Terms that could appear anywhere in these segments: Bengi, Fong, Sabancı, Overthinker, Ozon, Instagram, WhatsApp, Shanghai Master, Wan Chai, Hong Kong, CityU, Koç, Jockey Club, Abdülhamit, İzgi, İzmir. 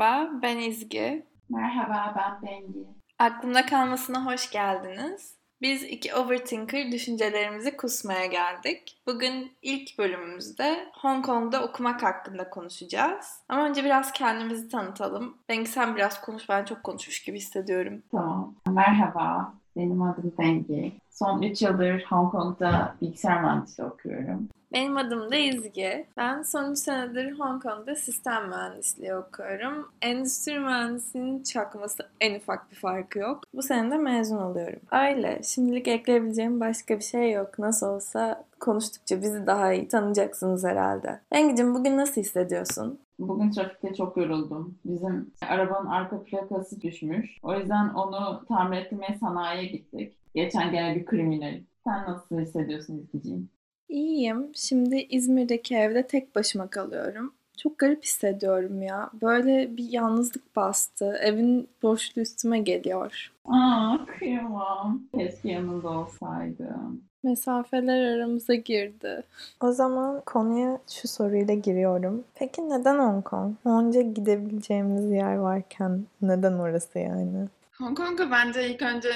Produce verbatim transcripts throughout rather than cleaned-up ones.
Merhaba, ben İzgi. Merhaba, ben Bengi. Aklımda kalmasına hoş geldiniz. Biz iki Overthinker düşüncelerimizi kusmaya geldik. Bugün ilk bölümümüzde Hong Kong'da okumak hakkında konuşacağız. Ama önce biraz kendimizi tanıtalım. Bengi, sen biraz konuş, ben çok konuşmuş gibi hissediyorum. Tamam, merhaba. Benim adım Bengi. Son üç yıldır Hong Kong'da bilgisayar mühendisliği okuyorum. Benim adım da İzgi. Ben son üç senedir Hong Kong'da sistem mühendisliği okuyorum. Endüstri mühendisliğinin çakması, en ufak bir farkı yok. Bu sene de mezun oluyorum. Öyle. Şimdilik ekleyebileceğim başka bir şey yok. Nasıl olsa konuştukça bizi daha iyi tanıyacaksınız herhalde. Bengi'cim, bugün nasıl hissediyorsun? Bugün trafikte çok yoruldum. Bizim arabanın arka plakası düşmüş. O yüzden onu tamir etmeye sanayiye gittik. Geçen gene bir kriminal. Sen nasıl hissediyorsun İzgiciğim? İyiyim. Şimdi İzmir'deki evde tek başıma kalıyorum. Çok garip hissediyorum ya. Böyle bir yalnızlık bastı. Evin boşluğu üstüme geliyor. Aa, kıyamam. Keşke yanında olsaydım. Mesafeler aramıza girdi. O zaman konuya şu soruyla giriyorum. Peki neden Hong Kong? Onca gidebileceğimiz yer varken neden orası yani? Hong Kong'a bence ilk önce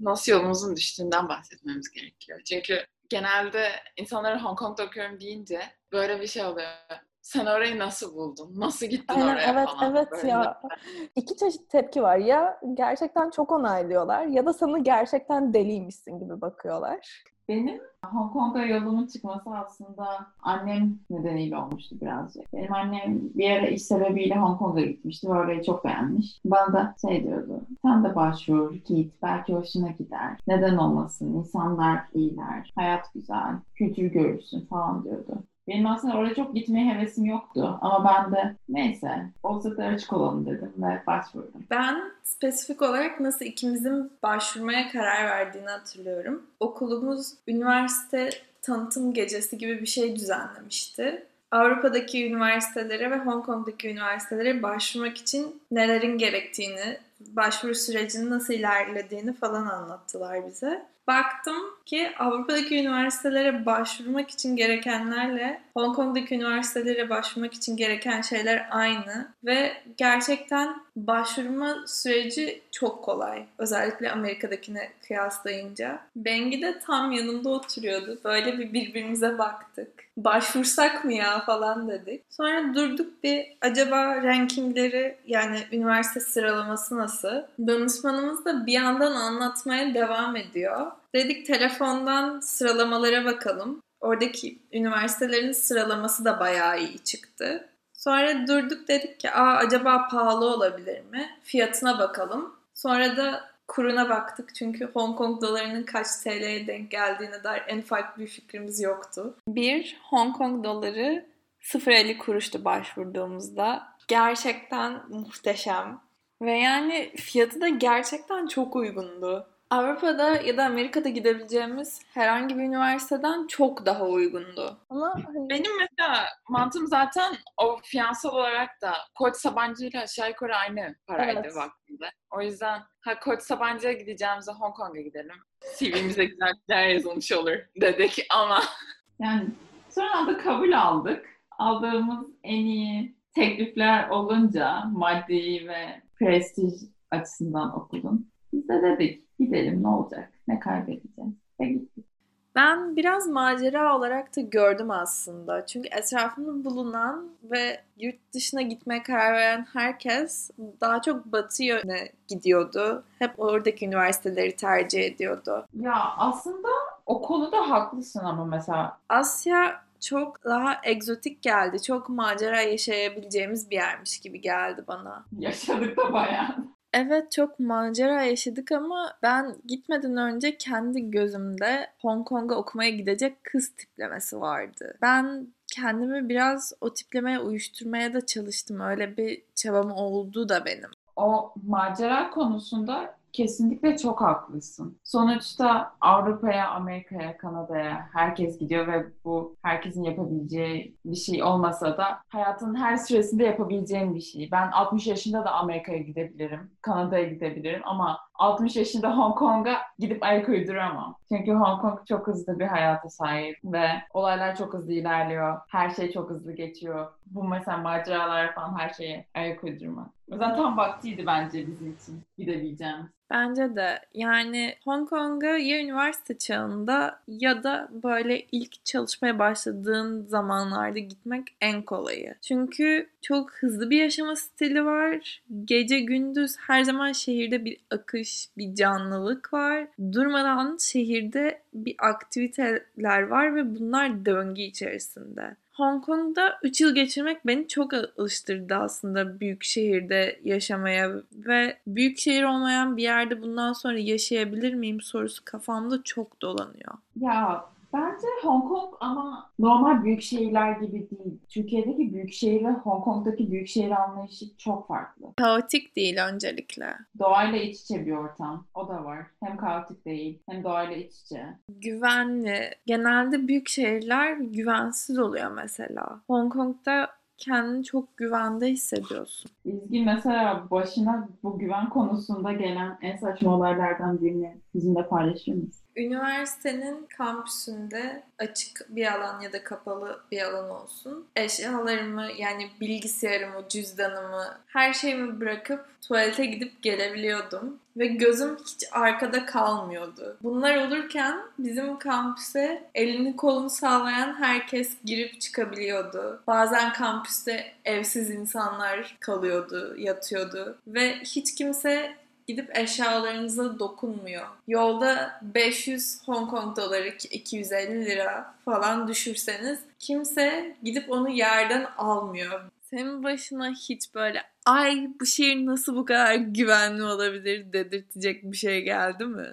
nasıl yolumuzun düştüğünden bahsetmemiz gerekiyor. Çünkü genelde insanları Hong Kong'da okuyorum deyince böyle bir şey oluyor. Sen orayı nasıl buldun? Nasıl gittin Aynen, oraya evet, falan? Evet evet ya. İki çeşit tepki var. Ya gerçekten çok onaylıyorlar ya da sana gerçekten deliymişsin gibi bakıyorlar. Benim Hong Kong'a yolumun çıkması aslında annem nedeniyle olmuştu birazcık. Benim annem bir ara iş sebebiyle Hong Kong'a gitmişti ve orayı çok beğenmiş. Bana da şey diyordu, sen de başvur, git, belki hoşuna gider. Neden olmasın, insanlar iyiler, hayat güzel, kültür görürsün falan diyordu. Benim aslında oraya çok gitmeye hevesim yoktu ama ben de neyse olsaklar açık olalım dedim ve başvurdum. Ben spesifik olarak nasıl ikimizin başvurmaya karar verdiğini hatırlıyorum. Okulumuz üniversite tanıtım gecesi gibi bir şey düzenlemişti. Avrupa'daki üniversitelere ve Hong Kong'daki üniversitelere başvurmak için nelerin gerektiğini, başvuru sürecinin nasıl ilerlediğini falan anlattılar bize. Baktım ki Avrupa'daki üniversitelere başvurmak için gerekenlerle Hong Kong'daki üniversitelere başvurmak için gereken şeyler aynı ve gerçekten başvurma süreci çok kolay. Özellikle Amerika'dakine kıyaslayınca. Bengi de tam yanımda oturuyordu. Böyle bir birbirimize baktık. Başvursak mı ya falan dedik. Sonra durduk bir acaba rankingleri yani üniversite sıralaması nasıl? Danışmanımız da bir yandan anlatmaya devam ediyor. Dedik telefondan sıralamalara bakalım. Oradaki üniversitelerin sıralaması da bayağı iyi çıktı. Sonra durduk dedik ki aa acaba pahalı olabilir mi? Fiyatına bakalım. Sonra da kuruna baktık çünkü Hong Kong dolarının kaç T L'ye denk geldiğine dair en ufak bir fikrimiz yoktu. Bir Hong Kong doları sıfır virgül elli kuruştu başvurduğumuzda. Gerçekten muhteşem. Ve yani fiyatı da gerçekten çok uygundu. Avrupa'da ya da Amerika'da gidebileceğimiz herhangi bir üniversiteden çok daha uygundu. Ama benim mesela mantığım zaten o finansal olarak da Koç Sabancı ile aşağı yukarı aynı paraydı evet. Vaktinde. O yüzden ha Koç Sabancı'ya gideceğimize Hong Kong'a gidelim. C V'mize güzel şeyler yazılmış olur dedik ama. Yani sonra da kabul aldık. Aldığımız en iyi teklifler olunca maddi ve prestij açısından okudum. Biz de dedik gidelim ne olacak, ne kaybedeceğiz ve gittik. Ben biraz macera olarak da gördüm aslında. Çünkü etrafımda bulunan ve yurt dışına gitmeye karar veren herkes daha çok batı yöne gidiyordu. Hep oradaki üniversiteleri tercih ediyordu. Ya aslında o konuda haklısın ama mesela. Asya çok daha egzotik geldi. Çok macera yaşayabileceğimiz bir yermiş gibi geldi bana. Yaşadık da bayağı. Evet çok macera yaşadık ama ben gitmeden önce kendi gözümde Hong Kong'a okumaya gidecek kız tiplemesi vardı. Ben kendimi biraz o tiplemeye uyuşturmaya da çalıştım. Öyle bir çabam oldu da benim. O macera konusunda kesinlikle çok haklısın. Sonuçta Avrupa'ya, Amerika'ya, Kanada'ya herkes gidiyor ve bu herkesin yapabileceği bir şey olmasa da hayatın her süresinde yapabileceğim bir şey. Ben altmış yaşında da Amerika'ya gidebilirim, Kanada'ya gidebilirim ama altmış yaşında Hong Kong'a gidip ayak uyduramam. Çünkü Hong Kong çok hızlı bir hayata sahip ve olaylar çok hızlı ilerliyor. Her şey çok hızlı geçiyor. Bu mesela maceralar falan, her şeye ayak uydurmak. O yüzden tam vaktiydi bence bizim için gidebileceğimiz. Bence de. Yani Hong Kong'a ya üniversite çağında ya da böyle ilk çalışmaya başladığın zamanlarda gitmek en kolayı. Çünkü çok hızlı bir yaşama stili var. Gece gündüz her zaman şehirde bir akış, bir canlılık var. Durmadan şehirde bir aktiviteler var ve bunlar döngü içerisinde. Hong Kong'da üç yıl geçirmek beni çok alıştırdı aslında büyük şehirde yaşamaya ve büyük şehir olmayan bir yerde bundan sonra yaşayabilir miyim sorusu kafamda çok dolanıyor. Ya bence Hong Kong ama normal büyük şehirler gibi değil. Türkiye'deki büyük şehir ve Hong Kong'daki büyük şehir anlayışı çok farklı. Kaotik değil öncelikle. Doğayla iç içe bir ortam. O da var. Hem kaotik değil hem doğayla iç içe. Güvenli. Genelde büyük şehirler güvensiz oluyor mesela. Hong Kong'da kendini çok güvende hissediyorsun. İzgi mesela başına bu güven konusunda gelen en saçma olaylardan birini bizimle paylaşır mısın? Üniversitenin kampüsünde açık bir alan ya da kapalı bir alan olsun. Eşyalarımı, yani bilgisayarımı, cüzdanımı, her şeyimi bırakıp tuvalete gidip gelebiliyordum. Ve gözüm hiç arkada kalmıyordu. Bunlar olurken bizim kampüse elini kolunu sallayan herkes girip çıkabiliyordu. Bazen kampüste evsiz insanlar kalıyordu, yatıyordu. Ve hiç kimse gidip eşyalarınıza dokunmuyor. Yolda beş yüz Hong Kong doları, iki yüz elli lira falan düşürseniz kimse gidip onu yerden almıyor. Senin başına hiç böyle ay bu şehir nasıl bu kadar güvenli olabilir dedirtecek bir şey geldi mi?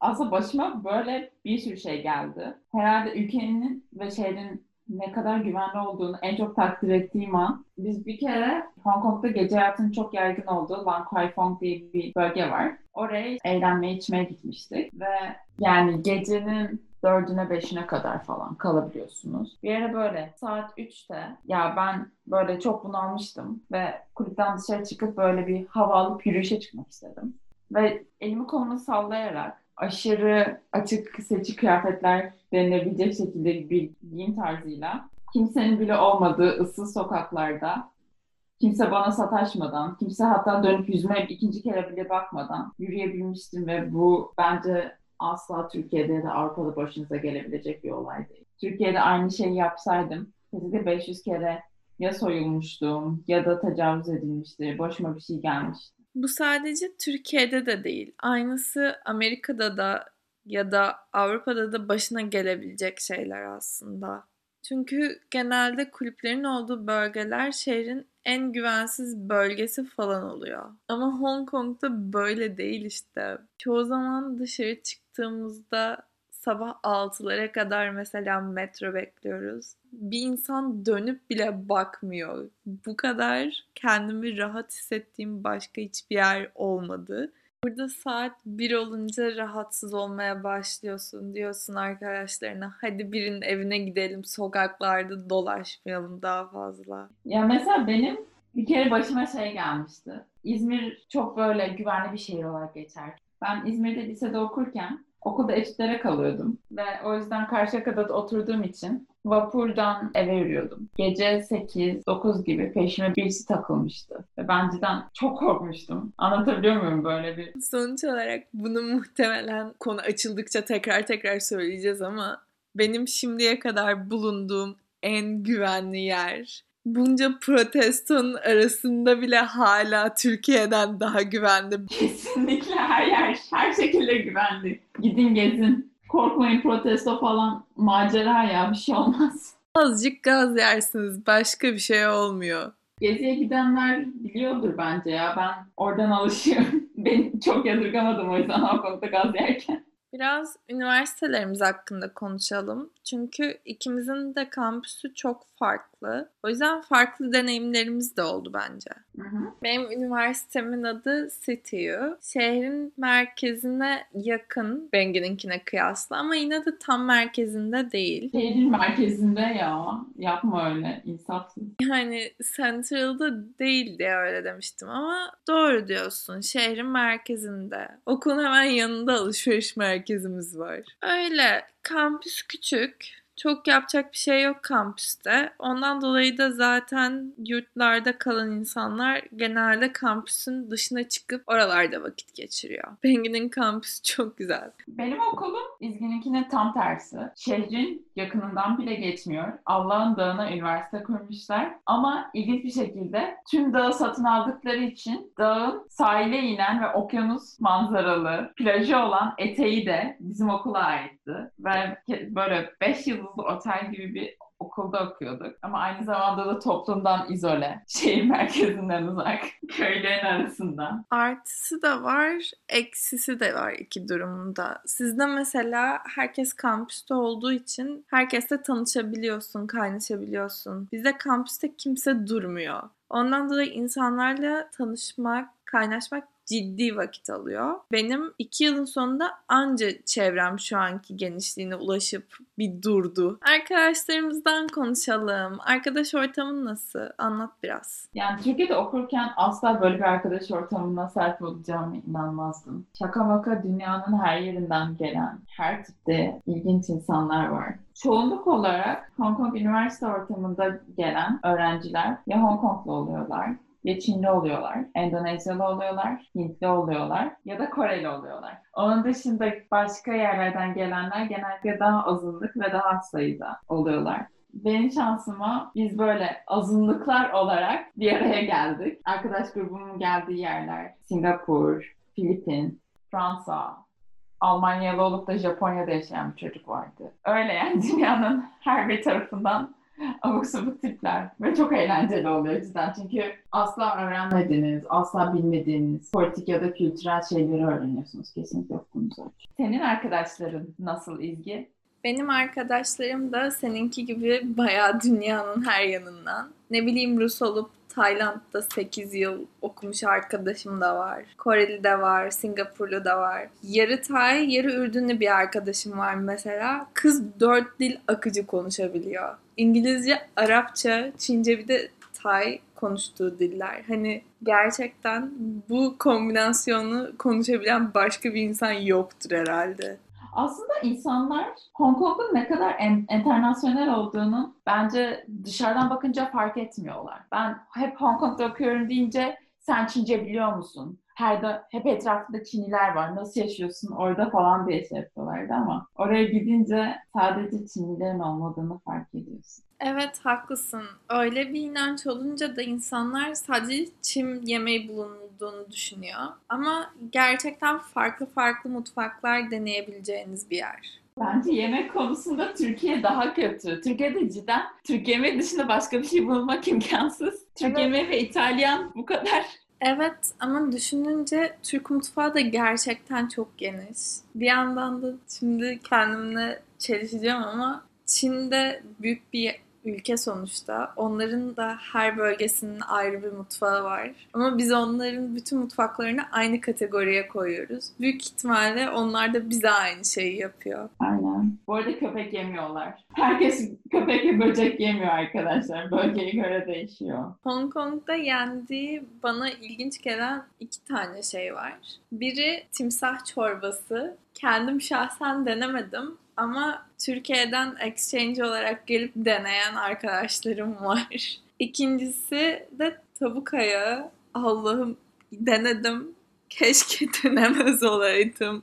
Aslında başıma böyle bir sürü şey geldi. Herhalde ülkenin ve şehrin ne kadar güvenli olduğunu en çok takdir ettiğim an. Biz bir kere Hong Kong'da gece hayatının çok yaygın olduğu Wan Chai Fong diye bir bölge var. Oraya eğlenmeye, içmeye gitmiştik ve yani gecenin dördüne beşine kadar falan kalabiliyorsunuz. Bir ara böyle saat üçte ya ben böyle çok bunalmıştım ve kulüpten dışarı çıkıp böyle bir hava alıp yürüyüşe çıkmak istedim. Ve elimi kolumu sallayarak aşırı açık seçik kıyafetler denilebilecek şekilde bir giyim tarzıyla kimsenin bile olmadığı ıssız sokaklarda, kimse bana sataşmadan, kimse hatta dönüp yüzüme ikinci kere bile bakmadan yürüyebilmiştim ve bu bence asla Türkiye'de ya da Avrupa'da başınıza gelebilecek bir olay değil. Türkiye'de aynı şeyi yapsaydım kesinlikle beş yüz kere ya soyulmuştum ya da tecavüz edilmişti, başıma bir şey gelmişti. Bu sadece Türkiye'de de değil. Aynısı Amerika'da da ya da Avrupa'da da başına gelebilecek şeyler aslında. Çünkü genelde kulüplerin olduğu bölgeler şehrin en güvensiz bölgesi falan oluyor. Ama Hong Kong'da böyle değil işte. Çoğu zaman dışarı çıktığımızda sabah altılara kadar mesela metro bekliyoruz. Bir insan dönüp bile bakmıyor. Bu kadar kendimi rahat hissettiğim başka hiçbir yer olmadı. Burada saat bir olunca rahatsız olmaya başlıyorsun. Diyorsun arkadaşlarına hadi birinin evine gidelim, sokaklarda dolaşmayalım daha fazla. Ya mesela benim bir kere başıma şey gelmişti. İzmir çok böyle güvenli bir şehir olarak geçer. Ben İzmir'de lisede okurken okulda etütlere kalıyordum ve o yüzden Karşıyaka'da oturduğum için vapurdan eve yürüyordum. Gece sekiz dokuz gibi peşime birisi takılmıştı ve ben cidden çok korkmuştum. Anlatabiliyor muyum böyle bir? Sonuç olarak bunu muhtemelen konu açıldıkça tekrar tekrar söyleyeceğiz ama benim şimdiye kadar bulunduğum en güvenli yer, bunca protestonun arasında bile hala Türkiye'den daha güvenli. Kesinlikle her yer, her şekilde güvenli. Gidin gezin. Korkmayın, protesto falan macera ya, bir şey olmaz. Azıcık gaz yersiniz, başka bir şey olmuyor. Geziye gidenler biliyordur bence ya, ben oradan alışıyorum. Ben çok yadırgamadım o yüzden Hong Kong'da gaz yerken. Biraz üniversitelerimiz hakkında konuşalım. Çünkü ikimizin de kampüsü çok farklı. farklı. O yüzden farklı deneyimlerimiz de oldu bence. Hı hı. Benim üniversitemin adı CityU. Şehrin merkezine yakın Bengi'ninkine kıyasla ama yine de tam merkezinde değil. Şehrin merkezinde ya. Yapma öyle. İnsafsız. Yani Central'da değil diye öyle demiştim ama doğru diyorsun. Şehrin merkezinde. Okulun hemen yanında alışveriş merkezimiz var. Öyle. Kampüs küçük. Çok yapacak bir şey yok kampüste. Ondan dolayı da zaten yurtlarda kalan insanlar genelde kampüsün dışına çıkıp oralarda vakit geçiriyor. Bengi'nin kampüsü çok güzel. Benim okulum İzgi'ninkine tam tersi. Şehrin yakınından bile geçmiyor. Allah'ın dağına üniversite kurmuşlar. Ama ilginç bir şekilde tüm dağı satın aldıkları için dağın sahile inen ve okyanus manzaralı plajı olan eteği de bizim okula aitti. Ve böyle beş yıl otel gibi bir okulda okuyorduk. Ama aynı zamanda da toplumdan izole. Şehir merkezinden uzak. Köylerin arasında. Artısı da var, eksisi de var iki durumda. Sizde mesela herkes kampüste olduğu için herkesle tanışabiliyorsun, kaynaşabiliyorsun. Bizde kampüste kimse durmuyor. Ondan dolayı insanlarla tanışmak, kaynaşmak ciddi vakit alıyor. Benim iki yılın sonunda anca çevrem şu anki genişliğine ulaşıp bir durdu. Arkadaşlarımızdan konuşalım. Arkadaş ortamın nasıl? Anlat biraz. Yani Türkiye'de okurken asla böyle bir arkadaş ortamına sahip olacağımı inanmazdım. Şaka maka dünyanın her yerinden gelen, her tipte ilginç insanlar var. Çoğunluk olarak Hong Kong üniversite ortamında gelen öğrenciler ya Hong Konglu oluyorlar, ya Çinli oluyorlar, Endonezyalı oluyorlar, Hintli oluyorlar ya da Koreli oluyorlar. Onun dışında başka yerlerden gelenler genellikle daha azınlık ve daha az sayıda oluyorlar. Benim şansıma biz böyle azınlıklar olarak bir araya geldik. Arkadaş grubumun geldiği yerler Singapur, Filipin, Fransa, Almanyalı olup da Japonya'da yaşayan bir çocuk vardı. Öyle yani dünyanın her bir tarafından abuk sabuk tipler ve çok eğlenceli oluyor cidden çünkü asla öğrenmediğiniz, asla bilmediğiniz politik ya da kültürel şeyleri öğreniyorsunuz kesinlikle okulunuz var. Senin arkadaşların nasıl İzgi? Benim arkadaşlarım da seninki gibi bayağı dünyanın her yanından. Ne bileyim Rus olup Tayland'da sekiz yıl okumuş arkadaşım da var. Koreli de var, Singapurlu da var. Yarı Tay, yarı Ürdünlü bir arkadaşım var mesela. Kız dört dil akıcı konuşabiliyor. İngilizce, Arapça, Çince bir de Tay konuştuğu diller. Hani gerçekten bu kombinasyonu konuşabilen başka bir insan yoktur herhalde. Aslında insanlar Hong Kong'un ne kadar internasyonel olduğunu bence dışarıdan bakınca fark etmiyorlar. Ben hep Hong Kong'da okuyorum deyince sen Çince biliyor musun? Her de, hep etrafında Çinliler var. Nasıl yaşıyorsun orada falan diye şey yapıyorlardı ama oraya gidince sadece Çinlilerin olmadığını fark ediyorsun. Evet haklısın. Öyle bir inanç olunca da insanlar sadece Çin yemeği bulunduğunu düşünüyor. Ama gerçekten farklı farklı mutfaklar deneyebileceğiniz bir yer. Bence yemek konusunda Türkiye daha kötü. Türkiye'de cidden Türk yemeği dışında başka bir şey bulmak imkansız. Türk evet. Yemeği ve İtalyan bu kadar. Evet ama düşününce Türk mutfağı da gerçekten çok geniş. Bir yandan da şimdi kendimle çelişeceğim ama Çin'de büyük bir ülke sonuçta. Onların da her bölgesinin ayrı bir mutfağı var. Ama biz onların bütün mutfaklarını aynı kategoriye koyuyoruz. Büyük ihtimalle onlar da bize aynı şeyi yapıyor. Aynen. Bu arada köpek yemiyorlar. Herkes köpek ve böcek yemiyor arkadaşlar. Bölgeye göre değişiyor. Hong Kong'da yendiği bana ilginç gelen iki tane şey var. Biri timsah çorbası. Kendim şahsen denemedim. Ama Türkiye'den exchange olarak gelip deneyen arkadaşlarım var. İkincisi de tavuk ayağı. Allah'ım denedim. Keşke denemez olaydım.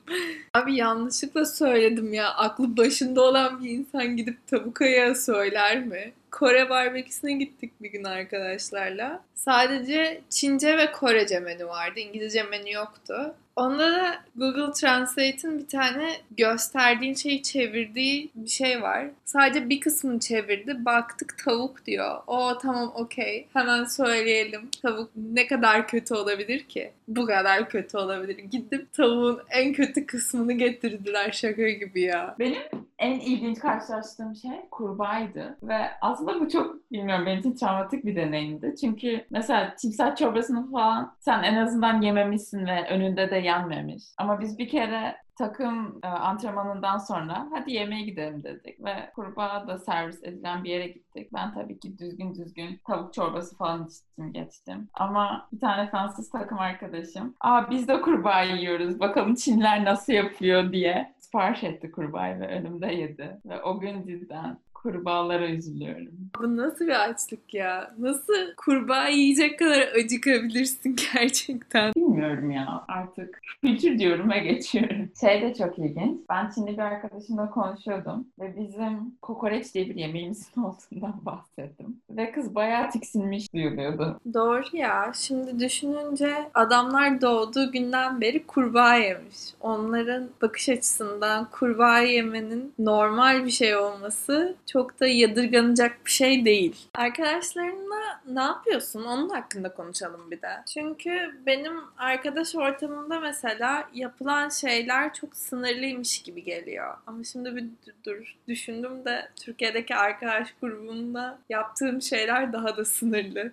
Abi yanlışlıkla söyledim ya. Aklı başında olan bir insan gidip tavuk ayağı söyler mi? Kore barbeküsüne gittik bir gün arkadaşlarla. Sadece Çince ve Korece menü vardı. İngilizce menü yoktu. Onda da Google Translate'in bir tane gösterdiğin şeyi çevirdiği bir şey var. Sadece bir kısmını çevirdi. Baktık tavuk diyor. O tamam okey. Hemen söyleyelim. Tavuk ne kadar kötü olabilir ki? Bu kadar kötü olabilir. Gidip tavuğun en kötü kısmını getirdiler şaka gibi ya. Benim en ilginç karşılaştığım şey kurbağaydı. Ve aslında bu çok, bilmiyorum, benim için travmatik bir deneyimdi. Çünkü mesela timsah çorbasını falan sen en azından yememişsin ve önünde de yanmamış. Ama biz bir kere takım e, antrenmanından sonra hadi yemeğe gidelim dedik ve kurbağa da servis edilen bir yere gittik. Ben tabii ki düzgün düzgün tavuk çorbası falan içtim geçtim. Ama bir tane Fransız takım arkadaşım, aa biz de kurbağa yiyoruz bakalım Çinler nasıl yapıyor diye sipariş etti kurbağayı ve önümde yedi. Ve o gün cidden kurbağalara üzülüyorum. Bu nasıl bir açlık ya? Nasıl kurbağa yiyecek kadar acıkabilirsin gerçekten? Bilmiyorum ya. Artık kültür diyorum ve geçiyorum. Şey de çok ilginç. Ben Çinli bir arkadaşımla konuşuyordum ve bizim kokoreç diye bir yemeğimizin olduğundan bahsettim. Ve kız bayağı tiksinmiş duyuluyordu. Doğru ya. Şimdi düşününce adamlar doğduğu günden beri kurbağa yemiş. Onların bakış açısından kurbağa yemenin normal bir şey olması çok da yadırganacak bir şey değil. Arkadaşlarınla ne yapıyorsun? Onun hakkında konuşalım bir de. Çünkü benim arkadaş ortamımda mesela yapılan şeyler çok sınırlıymış gibi geliyor. Ama şimdi bir dur düşündüm de Türkiye'deki arkadaş grubumda yaptığım şeyler daha da sınırlı.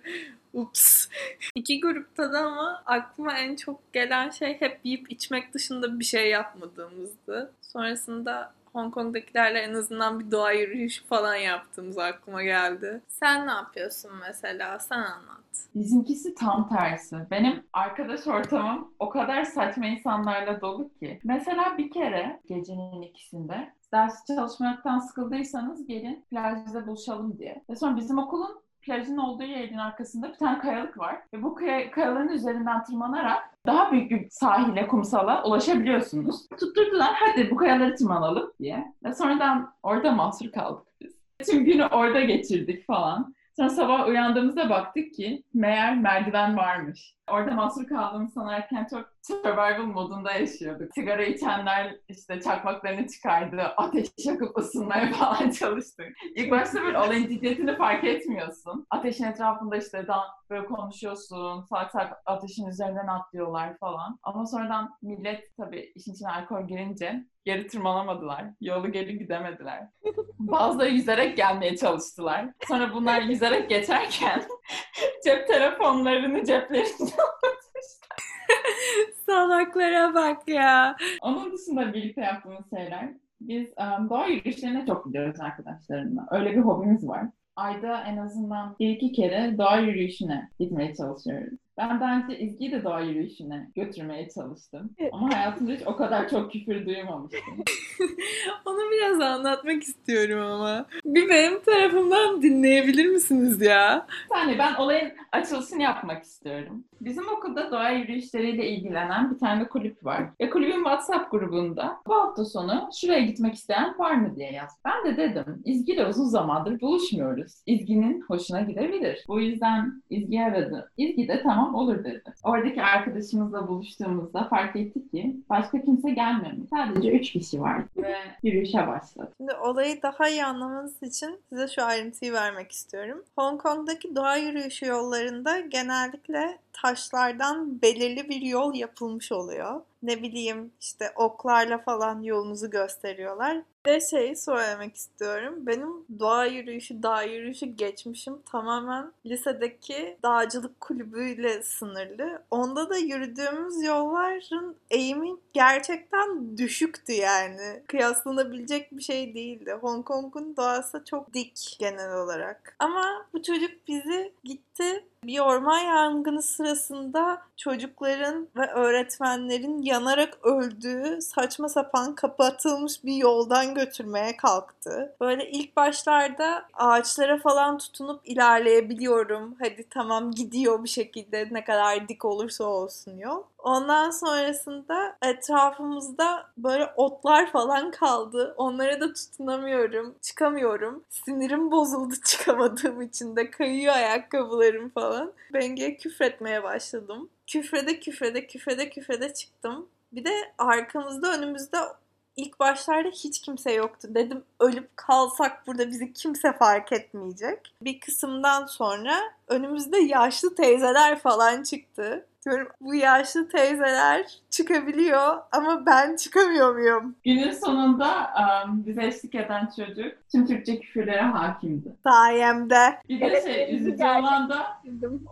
Ups. İki grupta da ama aklıma en çok gelen şey hep yiyip içmek dışında bir şey yapmadığımızdı. Sonrasında Hong Kong'dakilerle en azından bir doğa yürüyüşü falan yaptığımız aklıma geldi. Sen ne yapıyorsun mesela? Sen anlat. Bizimkisi tam tersi. Benim arkadaş ortamım o kadar saçma insanlarla dolu ki. Mesela bir kere gecenin ikisinde ders çalışmaktan sıkıldıysanız gelin plajda buluşalım diye. Ve sonra bizim okulun plajın olduğu yerin arkasında bir tane kayalık var. Ve bu kay- kayalığın üzerinden tırmanarak daha büyük bir sahile, kumsala ulaşabiliyorsunuz. Tutturdular, hadi bu kayaları tırmanalım diye. Ve sonradan orada mahsur kaldık biz. Tüm günü orada geçirdik falan. Sonra sabah uyandığımızda baktık ki meğer merdiven varmış. Orada mahsur kaldığımı sanarken çok survival modunda yaşıyorduk. Sigara içenler işte çakmaklarını çıkardı, ateş yakıp ısınmaya falan çalıştık. İlk başta böyle olayın ciddiyetini fark etmiyorsun. Ateşin etrafında işte böyle konuşuyorsun, sak sak ateşin üzerinden atlıyorlar falan. Ama sonradan millet tabii işin içine alkol girince geri tırmanamadılar. Yolu geri gidemediler. Bazıları yüzerek gelmeye çalıştılar. Sonra bunlar yüzerek geçerken cep telefonlarını ceplerinde almışlar. Salaklara bak ya. Onun dışında birlikte yaptığımız şeyler. Biz um, doğa yürüyüşlerine çok gidiyoruz arkadaşlarımla. Öyle bir hobimiz var. Ayda en azından bir iki kere doğa yürüyüşüne gitmeye çalışıyoruz. Ben daha önce İzgi'yi de doğa yürüyüşüne götürmeye çalıştım. Ama hayatımda hiç o kadar çok küfür duymamıştım. Onu biraz anlatmak istiyorum ama. Bir benim tarafımdan dinleyebilir misiniz ya? Yani ben olayın açılışını yapmak istiyorum. Bizim okulda doğa yürüyüşleriyle ilgilenen bir tane kulüp var. Ve kulübün WhatsApp grubunda bu hafta sonu şuraya gitmek isteyen var mı diye yaz. Ben de dedim İzgi ile uzun zamandır buluşmuyoruz. İzgi'nin hoşuna gidebilir. Bu yüzden İzgi'yi aradım. İzgi de tamam olur dedi. Oradaki arkadaşımızla buluştuğumuzda fark ettik ki başka kimse gelmemiş. Sadece üç kişi vardı ve yürüyüşe başladı. Şimdi olayı daha iyi anlamanız için size şu ayrıntıyı vermek istiyorum. Hong Kong'daki doğa yürüyüşü yollarında genellikle taşlardan belirli bir yol yapılmış oluyor. Ne bileyim işte oklarla falan yolunuzu gösteriyorlar. Bir de şeyi söylemek istiyorum. Benim doğa yürüyüşü, dağ yürüyüşü geçmişim tamamen lisedeki dağcılık kulübüyle sınırlı. Onda da yürüdüğümüz yolların eğimi gerçekten düşüktü yani. Kıyaslanabilecek bir şey değildi. Hong Kong'un doğası çok dik genel olarak. Ama bu çocuk bizi gitti. Bir orman yangını sırasında çocukların ve öğretmenlerin yanarak öldüğü saçma sapan kapatılmış bir yoldan götürmeye kalktı. Böyle ilk başlarda ağaçlara falan tutunup ilerleyebiliyorum. Hadi tamam gidiyor bir şekilde ne kadar dik olursa olsun yol. Ondan sonrasında etrafımızda böyle otlar falan kaldı. Onlara da tutunamıyorum, çıkamıyorum. Sinirim bozuldu çıkamadığım için de kayıyor ayakkabılarım falan. Bengi'ye küfretmeye başladım. Küfrede küfrede küfrede küfrede çıktım. Bir de arkamızda önümüzde ilk başlarda hiç kimse yoktu. Dedim ölüp kalsak burada bizi kimse fark etmeyecek. Bir kısımdan sonra önümüzde yaşlı teyzeler falan çıktı. diyorum bu yaşlı teyzeler çıkabiliyor ama ben çıkamıyor muyum? Günün sonunda um, bize eşlik eden çocuk tüm Türkçe küfürlere hakimdi. Sayemde. Bir de evet, şey üzücü olan da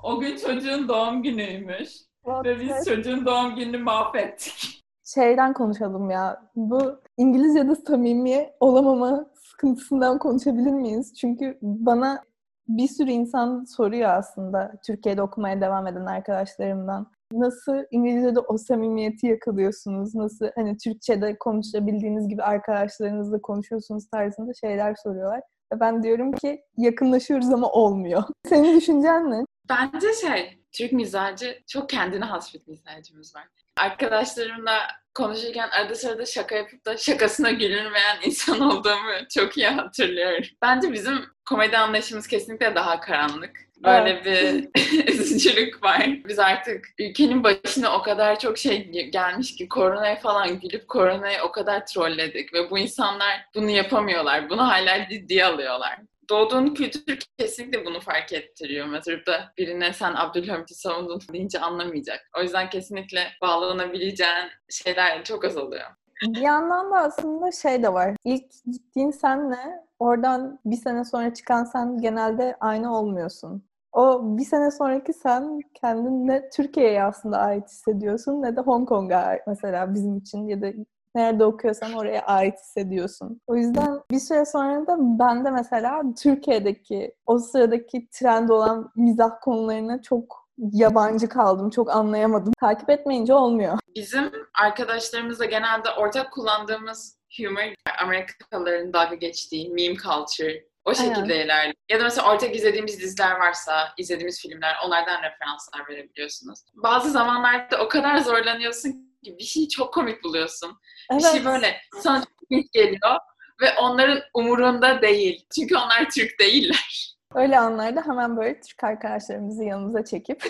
o gün çocuğun doğum günüymüş. What ve biz çocuğun doğum gününü mahvettik. Şeyden konuşalım ya. Bu İngilizce'de samimi olamama sıkıntısından konuşabilir miyiz? Çünkü bana bir sürü insan soruyor aslında Türkiye'de okumaya devam eden arkadaşlarımdan. Nasıl İngilizce'de o samimiyeti yakalıyorsunuz? Nasıl hani Türkçe'de konuşabildiğiniz gibi arkadaşlarınızla konuşuyorsunuz tarzında şeyler soruyorlar. Ve ben diyorum ki yakınlaşıyoruz ama olmuyor. Senin düşüncen ne? Bence şey, Türk mizacı çok kendine has bir mizacımız var. Arkadaşlarımla konuşurken arada sırada şaka yapıp da şakasına gülünmeyen insan olduğumu çok iyi hatırlıyorum. Bence bizim komedi anlayışımız kesinlikle daha karanlık. Böyle evet. Bir üzücülük var. Biz artık ülkenin başına o kadar çok şey gelmiş ki koronaya falan gülüp koronayı o kadar trolledik ve bu insanlar bunu yapamıyorlar. Bunu hala ciddiye alıyorlar. Doğduğun kültür kesinlikle bunu fark ettiriyor. Mesela birine sen Abdülhamit'i savundun deyince anlamayacak. O yüzden kesinlikle bağlanabileceğin şeyler çok az oluyor. Bir yandan da aslında şey de var. İlk gittiğin senle oradan bir sene sonra çıkan sen genelde aynı olmuyorsun. O bir sene sonraki sen kendini ne Türkiye'ye aslında ait hissediyorsun ne de Hong Kong'a mesela bizim için ya da nerede okuyorsan oraya ait hissediyorsun. O yüzden bir süre sonra da ben de mesela Türkiye'deki o sıradaki trend olan mizah konularına çok yabancı kaldım. Çok anlayamadım. Takip etmeyince olmuyor. Bizim arkadaşlarımızla genelde ortak kullandığımız humor, Amerikalıların dalga geçtiği meme culture, o şekilde aynen. İlerliyor. Ya da mesela ortak izlediğimiz diziler varsa, izlediğimiz filmler, onlardan referanslar verebiliyorsunuz. Bazı zamanlarda o kadar zorlanıyorsun ki bir şeyi çok komik buluyorsun. Evet. Bir şey böyle sana çok komik geliyor ve onların umurunda değil. Çünkü onlar Türk değiller. Öyle anlarda hemen böyle Türk arkadaşlarımızı yanımıza çekip.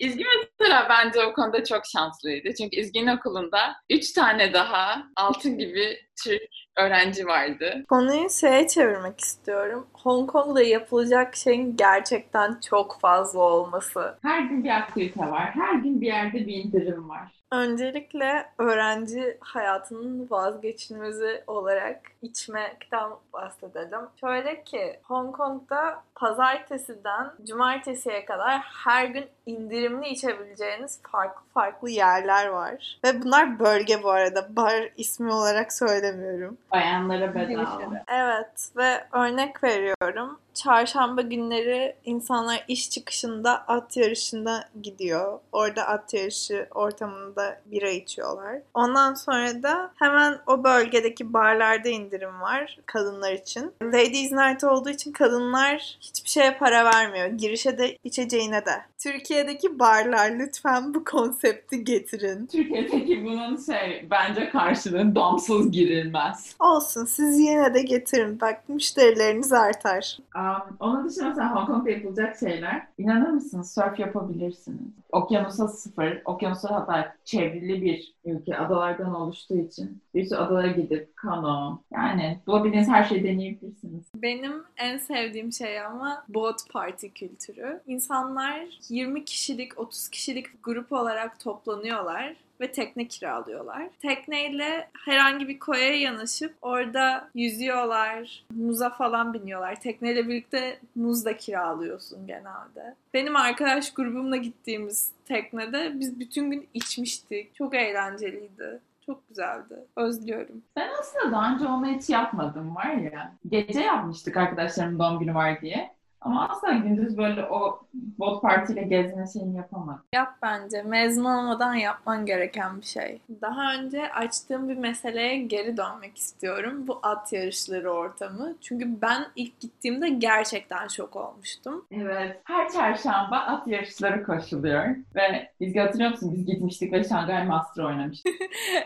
İzgi mesela bence o konuda çok şanslıydı. Çünkü İzgi'nin okulunda üç tane daha altın gibi Türk öğrenci vardı. Konuyu şeye çevirmek istiyorum. Hong Kong'da yapılacak şeyin gerçekten çok fazla olması. Her gün bir aktivite var. Her gün bir yerde bir indirim var. Öncelikle öğrenci hayatının vazgeçilmezi olarak içmekten bahsedelim. Şöyle ki Hong Kong'da pazartesiden cumartesiye kadar her gün indirimli içebileceğiniz farklı farklı yerler var. Ve bunlar bölge bu arada. Bar ismi olarak söylemiyorum. Bayanlara bedava. Evet ve örnek veriyorum. Çarşamba günleri insanlar iş çıkışında at yarışına gidiyor. Orada at yarışı ortamında bira içiyorlar. Ondan sonra da hemen o bölgedeki barlarda indirim var kadınlar için. Ladies Night olduğu için kadınlar hiçbir şeye para vermiyor. Girişe de içeceğine de. Türkiye'deki barlar lütfen bu konsepti getirin. Türkiye'deki bunun şey bence karşılığı damsız girilmez. Olsun siz yine de getirin. Bak müşterileriniz artar. Um, onun dışında mesela Hong Kong'da yapılacak şeyler, inanır mısınız? Surf yapabilirsiniz. Okyanusa sıfır, okyanusa hatta çevrili bir ülke adalardan oluştuğu için bir sürü adalara gidip kano, yani bulabildiğiniz her şeyi deneyebilirsiniz. Benim en sevdiğim şey ama boat party kültürü. İnsanlar yirmi kişilik, otuz kişilik grup olarak toplanıyorlar ve tekne kiralıyorlar. Tekneyle herhangi bir koyaya yanaşıp orada yüzüyorlar, muza falan biniyorlar. Tekneyle birlikte muz da kiralıyorsun genelde. Benim arkadaş grubumla gittiğimiz teknede biz bütün gün içmiştik. Çok eğlenceliydi. Çok güzeldi. Özlüyorum. Ben aslında daha önce onu hiç yapmadım var ya. Gece yapmıştık arkadaşlarımın doğum günü var diye. Ama asla gündüz böyle o bot partiyle gezme şeyini yapamadım. Yap bence. Mezun olmadan yapman gereken bir şey. Daha önce açtığım bir meseleye geri dönmek istiyorum. Bu at yarışları ortamı. Çünkü ben ilk gittiğimde gerçekten şok olmuştum. Evet. Her çarşamba at yarışları koşuluyor. Ve biz hatırlıyor musun? Biz gitmiştik ve Shanghai Master oynamıştık.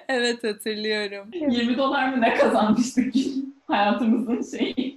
Evet hatırlıyorum. yirmi dolar mı ne kazanmıştık ki? Hayatımızın şeyi.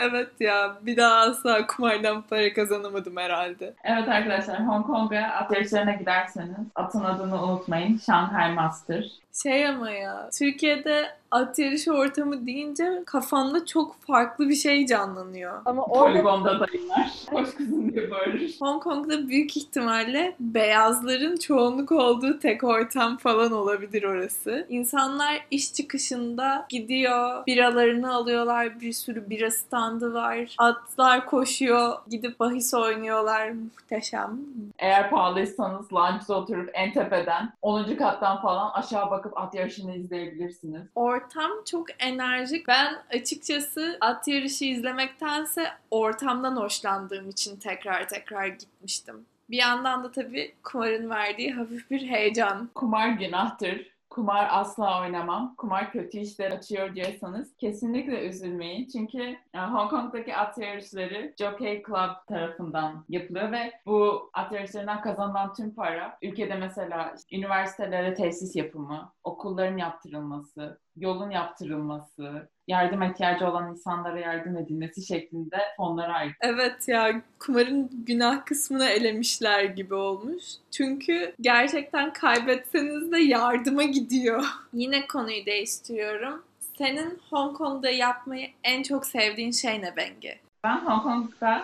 Evet ya. Bir daha asla kumardan para kazanamadım herhalde. Evet arkadaşlar. Hong Kong'a at yarışlarına giderseniz atın adını unutmayın. Shanghai Master. Şey ama ya, Türkiye'de at yarışı ortamı deyince kafanda çok farklı bir şey canlanıyor. Ama orada... Poligonda dayılar. Hoş kızım diye bağırır. Hong Kong'da büyük ihtimalle beyazların çoğunluk olduğu tek ortam falan olabilir orası. İnsanlar iş çıkışında gidiyor, biralarını alıyorlar, bir sürü bira standı var. Atlar koşuyor, gidip bahis oynuyorlar. Muhteşem. Eğer pahalıysanız lunch'da oturup en tepeden onuncu kattan falan aşağı bakıp at yarışını izleyebilirsiniz. Ortam çok enerjik. Ben açıkçası at yarışı izlemektense ortamdan hoşlandığım için tekrar tekrar gitmiştim. Bir yandan da tabii kumarın verdiği hafif bir heyecan. Kumar günahtır. Kumar asla oynamam. Kumar kötü işler açıyor diyorsanız kesinlikle üzülmeyin. Çünkü Hong Kong'daki at yarışları Jockey Club tarafından yapılıyor ve bu at yarışlarından kazanılan tüm para ülkede mesela üniversitelere tesis yapımı, okulların yaptırılması, yolun yaptırılması, yardım ihtiyacı olan insanlara yardım edilmesi şeklinde fonlara ait. Evet ya, kumarın günah kısmını elemişler gibi olmuş. Çünkü gerçekten kaybetseniz de yardıma gidiyor. Yine konuyu değiştiriyorum. Senin Hong Kong'da yapmayı en çok sevdiğin şey ne Bengi? Ben Hong Kong'da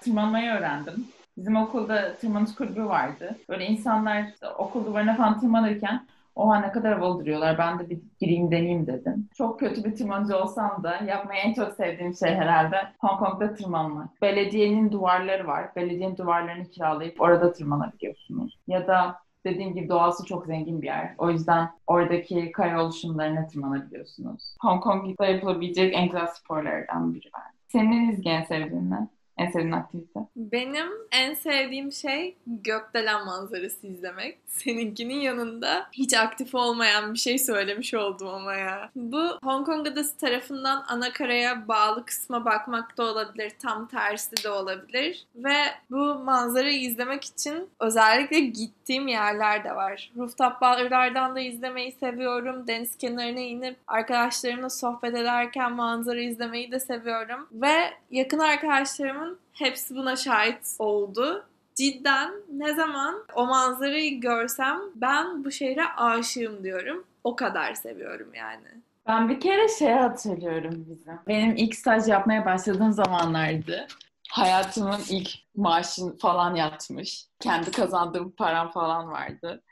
tırmanmayı öğrendim. Bizim okulda tırmanış kulübü vardı. Böyle insanlar okul duvarına falan tırmanırken oha ne kadar havalı duruyorlar, ben de bir gireyim deneyeyim dedim. Çok kötü bir tırmanıcı olsam da yapmayı en çok sevdiğim şey herhalde Hong Kong'da tırmanmak. Belediyenin duvarları var. Belediyenin duvarlarını kiralayıp orada tırmanabiliyorsunuz. Ya da dediğim gibi doğası çok zengin bir yer. O yüzden oradaki kaya oluşumlarına tırmanabiliyorsunuz. Hong Kong'da yapılabilecek en güzel sporlardan biri var. Senin İzgi en sevdiğin ne? En sevdiğin aktivite? Benim en sevdiğim şey gökdelen manzarası izlemek. Seninkinin yanında hiç aktif olmayan bir şey söylemiş oldum ama ya. Bu Hong Kong adası tarafından anakaraya bağlı kısma bakmak da olabilir, tam tersi de olabilir. Ve bu manzarayı izlemek için özellikle gittiğim yerler de var. Rooftop barlardan da izlemeyi seviyorum. Deniz kenarına inip arkadaşlarımla sohbet ederken manzara izlemeyi de seviyorum. Ve yakın arkadaşlarımın hepsi buna şahit oldu. Cidden ne zaman o manzarayı görsem ben bu şehre aşığım diyorum. O kadar seviyorum yani. Ben bir kere şey hatırlıyorum bizim. Benim ilk staj yapmaya başladığım zamanlardı. Hayatımın ilk maaşım falan yatmış. Kendi kazandığım param falan vardı.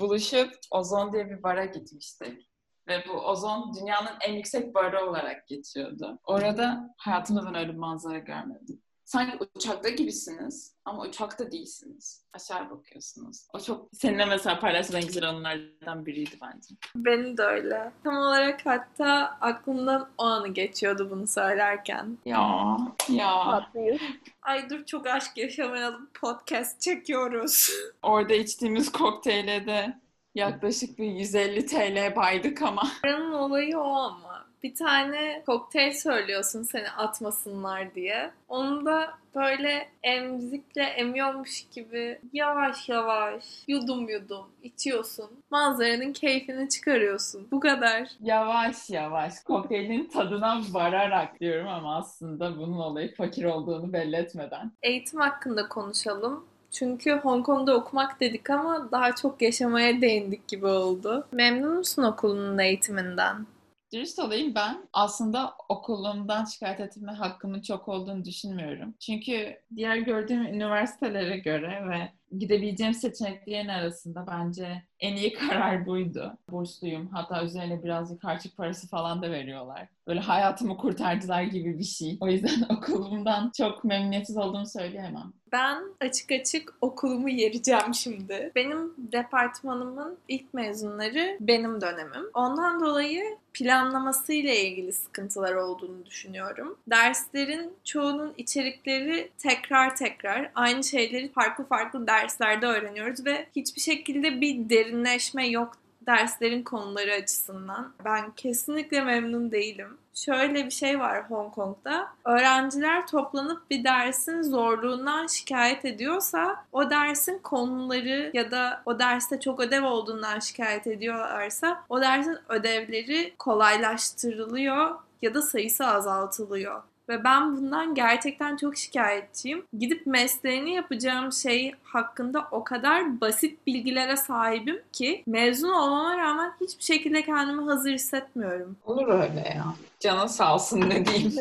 Buluşup Ozon diye bir bara gitmiştik. Ve bu Ozon dünyanın en yüksek barı olarak geçiyordu. Orada hayatımda ben öyle bir manzara görmedim. Sanki uçakta gibisiniz ama uçakta değilsiniz. Aşağı bakıyorsunuz. O çok seninle mesela paylaştığın en güzel anılardan biriydi bence. Benim de öyle. Tam olarak hatta aklımdan o anı geçiyordu bunu söylerken. Ya, ya. Tatlıyız. Ay dur çok aşk yaşamayalım, podcast çekiyoruz. Orada içtiğimiz kokteyle de yaklaşık bir yüz elli Türk Lirası baydık ama. Buranın olayı o ama. Bir tane kokteyl söylüyorsun seni atmasınlar diye. Onu da böyle emzikle emiyormuş gibi yavaş yavaş yudum yudum içiyorsun. Manzaranın keyfini çıkarıyorsun. Bu kadar. Yavaş yavaş kokteylin tadına vararak diyorum ama aslında bunun olayı fakir olduğunu belli etmeden. Eğitim hakkında konuşalım. Çünkü Hong Kong'da okumak dedik ama daha çok yaşamaya değindik gibi oldu. Memnun musun okulunun eğitiminden? Dürüst olayım, ben aslında okulumdan şikayet etme hakkımın çok olduğunu düşünmüyorum. Çünkü diğer gördüğüm üniversitelere göre ve gidebileceğim seçeneklerin arasında bence en iyi karar buydu. Bursluyum. Hatta üzerine birazcık harçlık parası falan da veriyorlar. Böyle hayatımı kurtardılar gibi bir şey. O yüzden okulumdan çok memnuniyetsiz olduğumu söyleyemem. Ben açık açık okulumu yereceğim şimdi. Benim departmanımın ilk mezunları benim dönemim. Ondan dolayı planlamasıyla ilgili sıkıntılar olduğunu düşünüyorum. Derslerin çoğunun içerikleri tekrar tekrar aynı şeyleri farklı farklı derslerde öğreniyoruz ve hiçbir şekilde bir derinleşme yok derslerin konuları açısından. Ben kesinlikle memnun değilim. Şöyle bir şey var Hong Kong'da. Öğrenciler toplanıp bir dersin zorluğundan şikayet ediyorsa, o dersin konuları ya da o derste çok ödev olduğundan şikayet ediyorlarsa, o dersin ödevleri kolaylaştırılıyor ya da sayısı azaltılıyor. Ve ben bundan gerçekten çok şikayetçiyim. Gidip mesleğini yapacağım şey hakkında o kadar basit bilgilere sahibim ki mezun olmama rağmen hiçbir şekilde kendimi hazır hissetmiyorum. Olur öyle ya. Canın sağ olsun, ne diyeyim.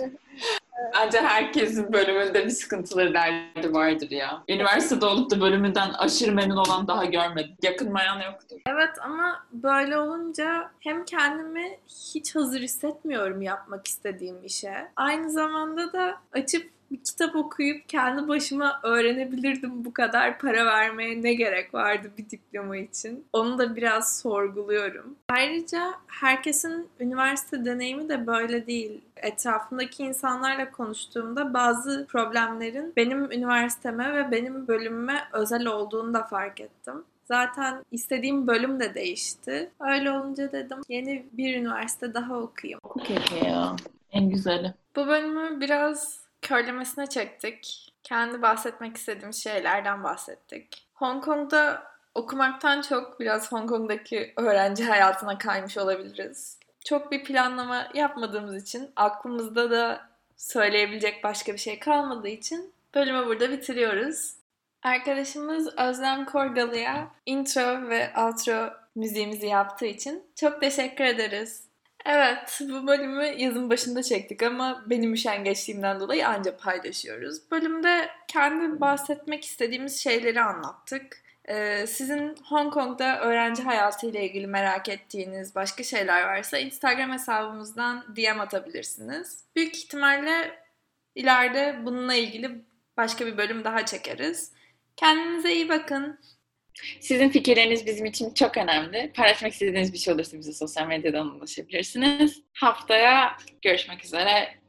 Bence herkesin bölümünde bir sıkıntıları, derdi vardır ya. Üniversitede olup da bölümünden aşırı memnun olan daha görmedim. Yakınmayan yoktur. Evet, ama böyle olunca hem kendimi hiç hazır hissetmiyorum yapmak istediğim işe. Aynı zamanda da açıp bir kitap okuyup kendi başıma öğrenebilirdim, bu kadar para vermeye ne gerek vardı bir diploma için. Onu da biraz sorguluyorum. Ayrıca herkesin üniversite deneyimi de böyle değil. Etrafımdaki insanlarla konuştuğumda bazı problemlerin benim üniversiteme ve benim bölümüme özel olduğunu da fark ettim. Zaten istediğim bölüm de değişti. Öyle olunca dedim yeni bir üniversite daha okuyayım. Okey ya. En güzeli. Bu bölümü biraz körlemesine çektik. Kendi bahsetmek istediğim şeylerden bahsettik. Hong Kong'da okumaktan çok biraz Hong Kong'daki öğrenci hayatına kaymış olabiliriz. Çok bir planlama yapmadığımız için, aklımızda da söyleyebilecek başka bir şey kalmadığı için bölümü burada bitiriyoruz. Arkadaşımız Özlem Korgalı'ya intro ve outro müziğimizi yaptığı için çok teşekkür ederiz. Evet, bu bölümü yazın başında çektik ama benim üşengeçliğimden dolayı ancak paylaşıyoruz. Bölümde kendi bahsetmek istediğimiz şeyleri anlattık. Ee, sizin Hong Kong'da öğrenci hayatı ile ilgili merak ettiğiniz başka şeyler varsa Instagram hesabımızdan D M atabilirsiniz. Büyük ihtimalle ileride bununla ilgili başka bir bölüm daha çekeriz. Kendinize iyi bakın. Sizin fikirleriniz bizim için çok önemli. Paylaşmak istediğiniz bir şey olursa bize sosyal medyadan ulaşabilirsiniz. Haftaya görüşmek üzere.